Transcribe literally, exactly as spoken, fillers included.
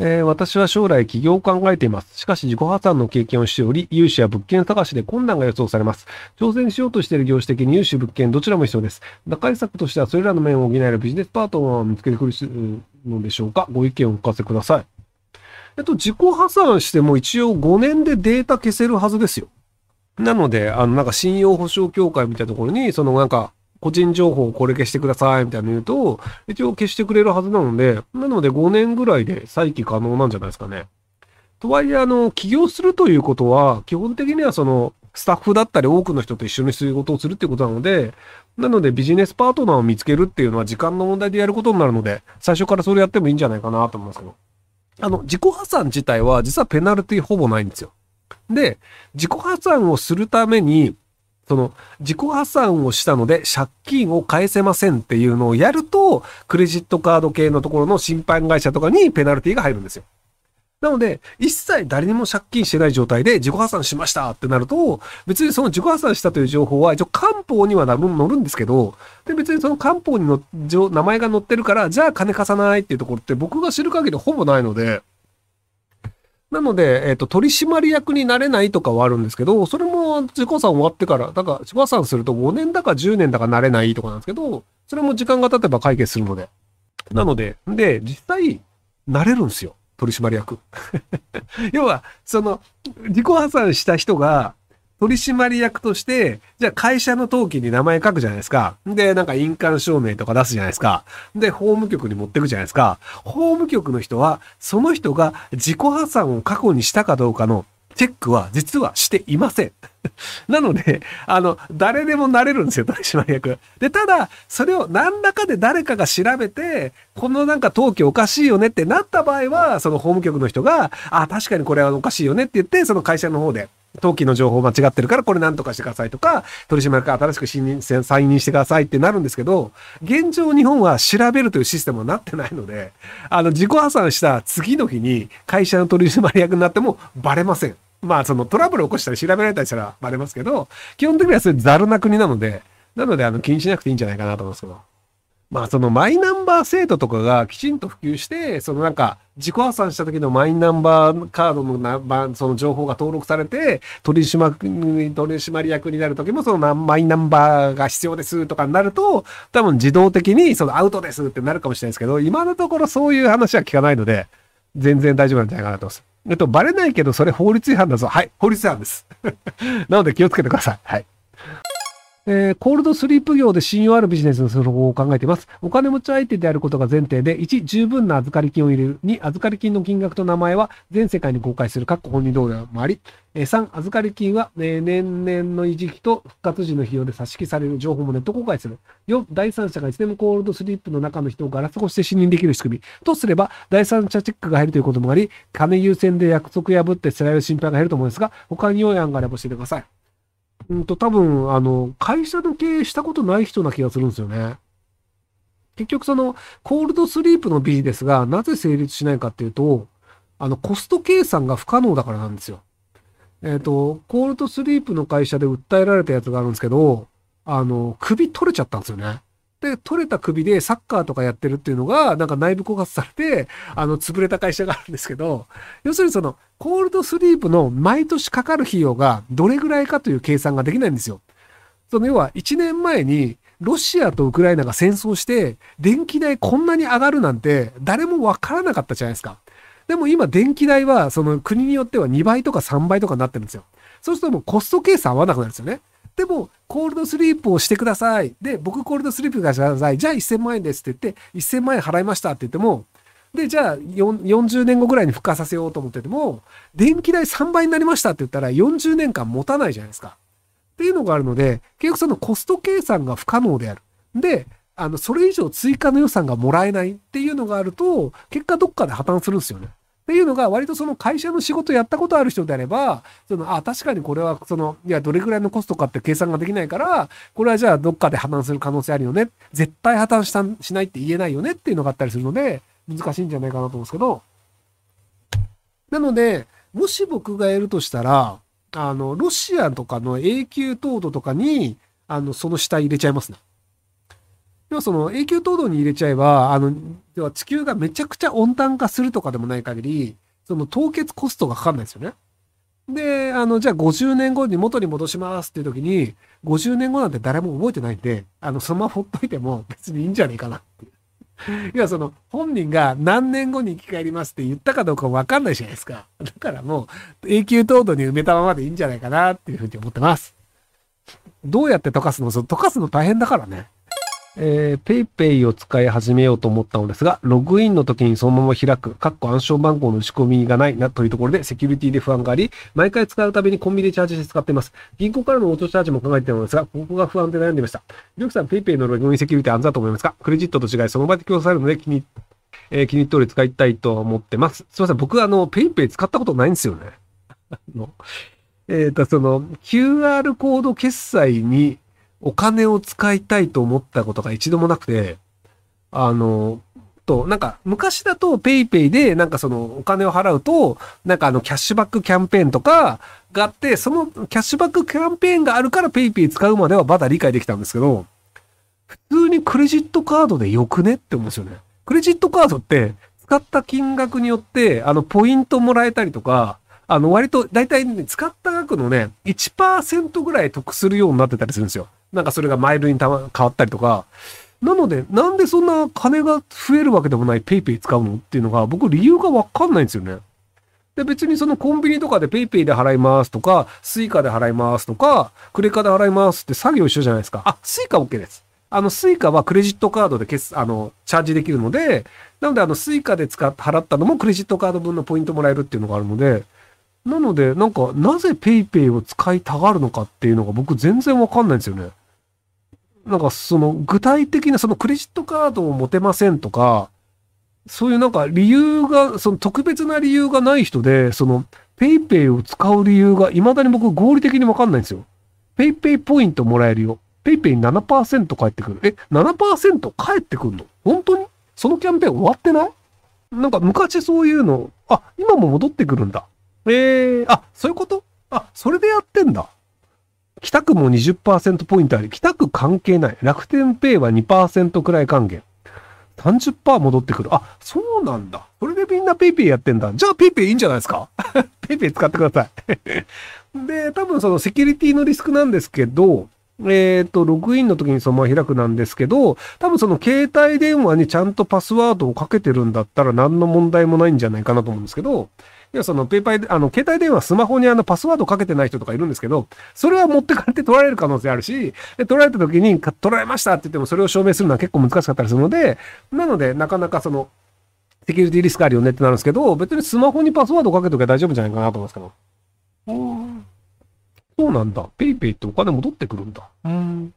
えー、私は将来起業を考えています。しかし自己破産の経験をしており、融資や物件探しで困難が予想されます。挑戦しようとしている業種的に融資物件どちらも必要です。打開策としてはそれらの面を補えるビジネスパートナーを見つけてくるのでしょうか。ご意見をお聞かせください。えっと、自己破産しても一応ごねんでデータ消せるはずですよ。なので、あの、なんか信用保証協会みたいなところに、そのなんか、個人情報をこれ消してくださいみたいなの言うと、一応消してくれるはずなので、なのでごねんぐらいで再起可能なんじゃないですかね。とはいえ、あの、起業するということは、基本的にはその、スタッフだったり多くの人と一緒に仕事をするっていうことなので、なのでビジネスパートナーを見つけるっていうのは時間の問題でやることになるので、最初からそれやってもいいんじゃないかなと思いますけど。あの、自己破産自体は実はペナルティほぼないんですよ。で、自己破産をするために、その自己破産をしたので借金を返せませんっていうのをやると、クレジットカード系のところの信販会社とかにペナルティが入るんですよ。なので、一切誰にも借金してない状態で自己破産しましたってなると、別にその自己破産したという情報は一応官報には載るんですけど、で別にその官報にの名前が載ってるから、じゃあ金貸さないっていうところって僕が知る限りほぼないので、なので、えっと、取締役になれないとかはあるんですけど、それも自己破産終わってから、だから自己破産するとごねんだかじゅうねんだかなれないとかなんですけど、それも時間が経てば解決するので。なので、で、実際、なれるんですよ。取締役。要は、その、自己破産した人が、取締役として、じゃあ会社の登記に名前書くじゃないですか。で、なんか印鑑証明とか出すじゃないですか。で、法務局に持ってくじゃないですか。法務局の人は、その人が自己破産を過去にしたかどうかのチェックは実はしていません。なので、あの、誰でもなれるんですよ、取締役。で、ただ、それを何らかで誰かが調べて、このなんか登記おかしいよねってなった場合は、その法務局の人が、あ、確かにこれはおかしいよねって言って、その会社の方で、登記の情報間違ってるからこれ何とかしてくださいとか、取締役から新しく信任、再任してくださいってなるんですけど、現状日本は調べるというシステムはなってないので、あの、自己破産した次の日に会社の取締役になってもバレません。まあ、そのトラブル起こしたり調べられたりしたらバレますけど、基本的にはそういうザルな国なので、なので、あの、気にしなくていいんじゃないかなと思うんですけど。まあ、そのマイナンバー制度とかがきちんと普及して、そのなんか、自己破産した時のマイナンバーカードのナンバー、その情報が登録されて、取締、取締役になる時もそのマイナンバーが必要ですとかになると、多分自動的にそのアウトですってなるかもしれないですけど、今のところそういう話は聞かないので、全然大丈夫なんじゃないかなと思います。えっと、バレないけどそれ法律違反だぞ。はい、法律違反です。なので気をつけてください。はい。えー、コールドスリープ業で信用あるビジネスの方法を考えています。お金持ち相手であることが前提で、いち、十分な預かり金を入れる。に、預かり金の金額と名前は全世界に公開する。各本人同様もあり。さん、預かり金は、えー、年々の維持費と復活時の費用で差し引きされる。情報もネット公開する。よん、第三者がいつでもコールドスリープの中の人をガラス越しで信任できる仕組み。とすれば、第三者チェックが入るということもあり、金優先で約束破って世代の心配が減ると思うんですが、他に良い案があれば教えてください。うんと、多分、あの、会社の経営したことない人な気がするんですよね。結局その、コールドスリープのビジネスがなぜ成立しないかっていうと、あの、コスト計算が不可能だからなんですよ。えっと、コールドスリープの会社で訴えられたやつがあるんですけど、あの、首取れちゃったんですよね。で、取れた首でサッカーとかやってるっていうのが、なんか内部告発されて、あの、潰れた会社があるんですけど、要するにその、コールドスリープの毎年かかる費用がどれぐらいかという計算ができないんですよ。その、要はいちねんまえに、ロシアとウクライナが戦争して、電気代こんなに上がるなんて、誰もわからなかったじゃないですか。でも今、電気代は、その国によってはにばいとかさんばいとかになってるんですよ。そうするともうコスト計算合わなくなるんですよね。でも、コールドスリープをしてください。で、僕コールドスリープがしてください。じゃあいっせんまんえんですって言って、いっせんまんえん払いましたって言っても、で、じゃあよんじゅうねんごぐらいに復活させようと思ってても、電気代さんばいになりましたって言ったらよんじゅうねんかん持たないじゃないですか。っていうのがあるので、結局そのコスト計算が不可能である。で、あの、それ以上追加の予算がもらえないっていうのがあると、結果どっかで破綻するんですよね。っていうのが割とその会社の仕事やったことある人であれば、その、あ、確かにこれはその、いや、どれくらいのコストかって計算ができないから、これはじゃあどっかで破綻する可能性あるよね。絶対破綻した、しないって言えないよねっていうのがあったりするので、難しいんじゃないかなと思うんですけど。なので、もし僕がやるとしたら、あの、ロシアとかの永久凍土とかに、あの、その下入れちゃいますね。要はその永久凍土に入れちゃえば、あの、要は地球がめちゃくちゃ温暖化するとかでもない限り、その凍結コストがかかんないですよね。で、あの、じゃあごじゅうねんごに元に戻しますっていう時に、ごじゅうねんごなんて誰も覚えてないんで、あの、そのままほっといても別にいいんじゃねえかなっていう。いや、その、本人が何年後に生き返りますって言ったかどうかわかんないじゃないですか。だからもう、永久凍土に埋めたままでいいんじゃないかなっていうふうに思ってます。どうやって溶かすの？その溶かすの大変だからね。えー、PayPay を使い始めようと思ったのですが、ログインの時にそのまま開く、かっこ暗証番号の打ち込みがないなというところでセキュリティで不安があり、毎回使うたびにコンビニでチャージして使っています。銀行からのオートチャージも考えているのですが、ここが不安で悩んでいました。りょうきさん、PayPay のログインセキュリティ安全だと思いますか？クレジットと違い、その場で供与されるので気に、えー、気に入っており使いたいと思ってます。すいません、僕はあの、PayPay 使ったことないんですよね。あの、えっと、その、キューアール コード決済に、お金を使いたいと思ったことが一度もなくて、あの、と、なんか、昔だとペイペイで、なんかその、お金を払うと、なんかあの、キャッシュバックキャンペーンとかがあって、そのキャッシュバックキャンペーンがあるからペイペイ使うまではまだ理解できたんですけど、普通にクレジットカードでよくねって思うんですよね。クレジットカードって、使った金額によって、あの、ポイントもらえたりとか、あの、割と、だいたいね、使った額のね、いちパーセント ぐらい得するようになってたりするんですよ。なんかそれがマイルにた、ま、変わったりとか。なので、なんでそんな金が増えるわけでもないペイペイ使うのっていうのが、僕理由がわかんないんですよね。で、別にそのコンビニとかでペイペイで払いますとか、スイカで払いますとか、クレカで払いますって作業一緒じゃないですか。あ、スイカ OK です。あの、スイカはクレジットカードで決す、あの、チャージできるので、なのであの、スイカで使っ、払ったのもクレジットカード分のポイントもらえるっていうのがあるので、なので、なんか、なぜペイペイを使いたがるのかっていうのが僕全然わかんないんですよね。なんか、その、具体的な、そのクレジットカードを持てませんとか、そういうなんか理由が、その特別な理由がない人で、その、ペイペイを使う理由が未だに僕合理的にわかんないんですよ。ペイペイポイントもらえるよ。ペイペイ ななパーセント 返ってくる。え、ななパーセント 返ってくるの？本当に？そのキャンペーン終わってない？なんか昔そういうの、あ、今も戻ってくるんだ。えー、あ、そういうこと？あ、それでやってんだ。北区も にじゅっパーセント ポイントあり、北区関係ない。楽天ペイは にパーセント くらい還元。さんじゅっパーセント 戻ってくる。あ、そうなんだ。それでみんなペイペイやってんだ。じゃあペイペイいいんじゃないですか？ペイペイ使ってください。で、多分そのセキュリティのリスクなんですけど、えっと、ログインの時にそのまま開くなんですけど、多分その携帯電話にちゃんとパスワードをかけてるんだったら何の問題もないんじゃないかなと思うんですけど、いや、その、ペイパイ、あの、携帯電話、スマホにあの、パスワードかけてない人とかいるんですけど、それは持ってかれて取られる可能性あるし、で、取られた時に、取られましたって言っても、それを証明するのは結構難しかったりするので、なので、なかなかその、セキュリティリスクあるよねってなるんですけど、別にスマホにパスワードかけとけば大丈夫じゃないかなと思いますけど。そうなんだ。ペイペイってお金戻ってくるんだ。うん。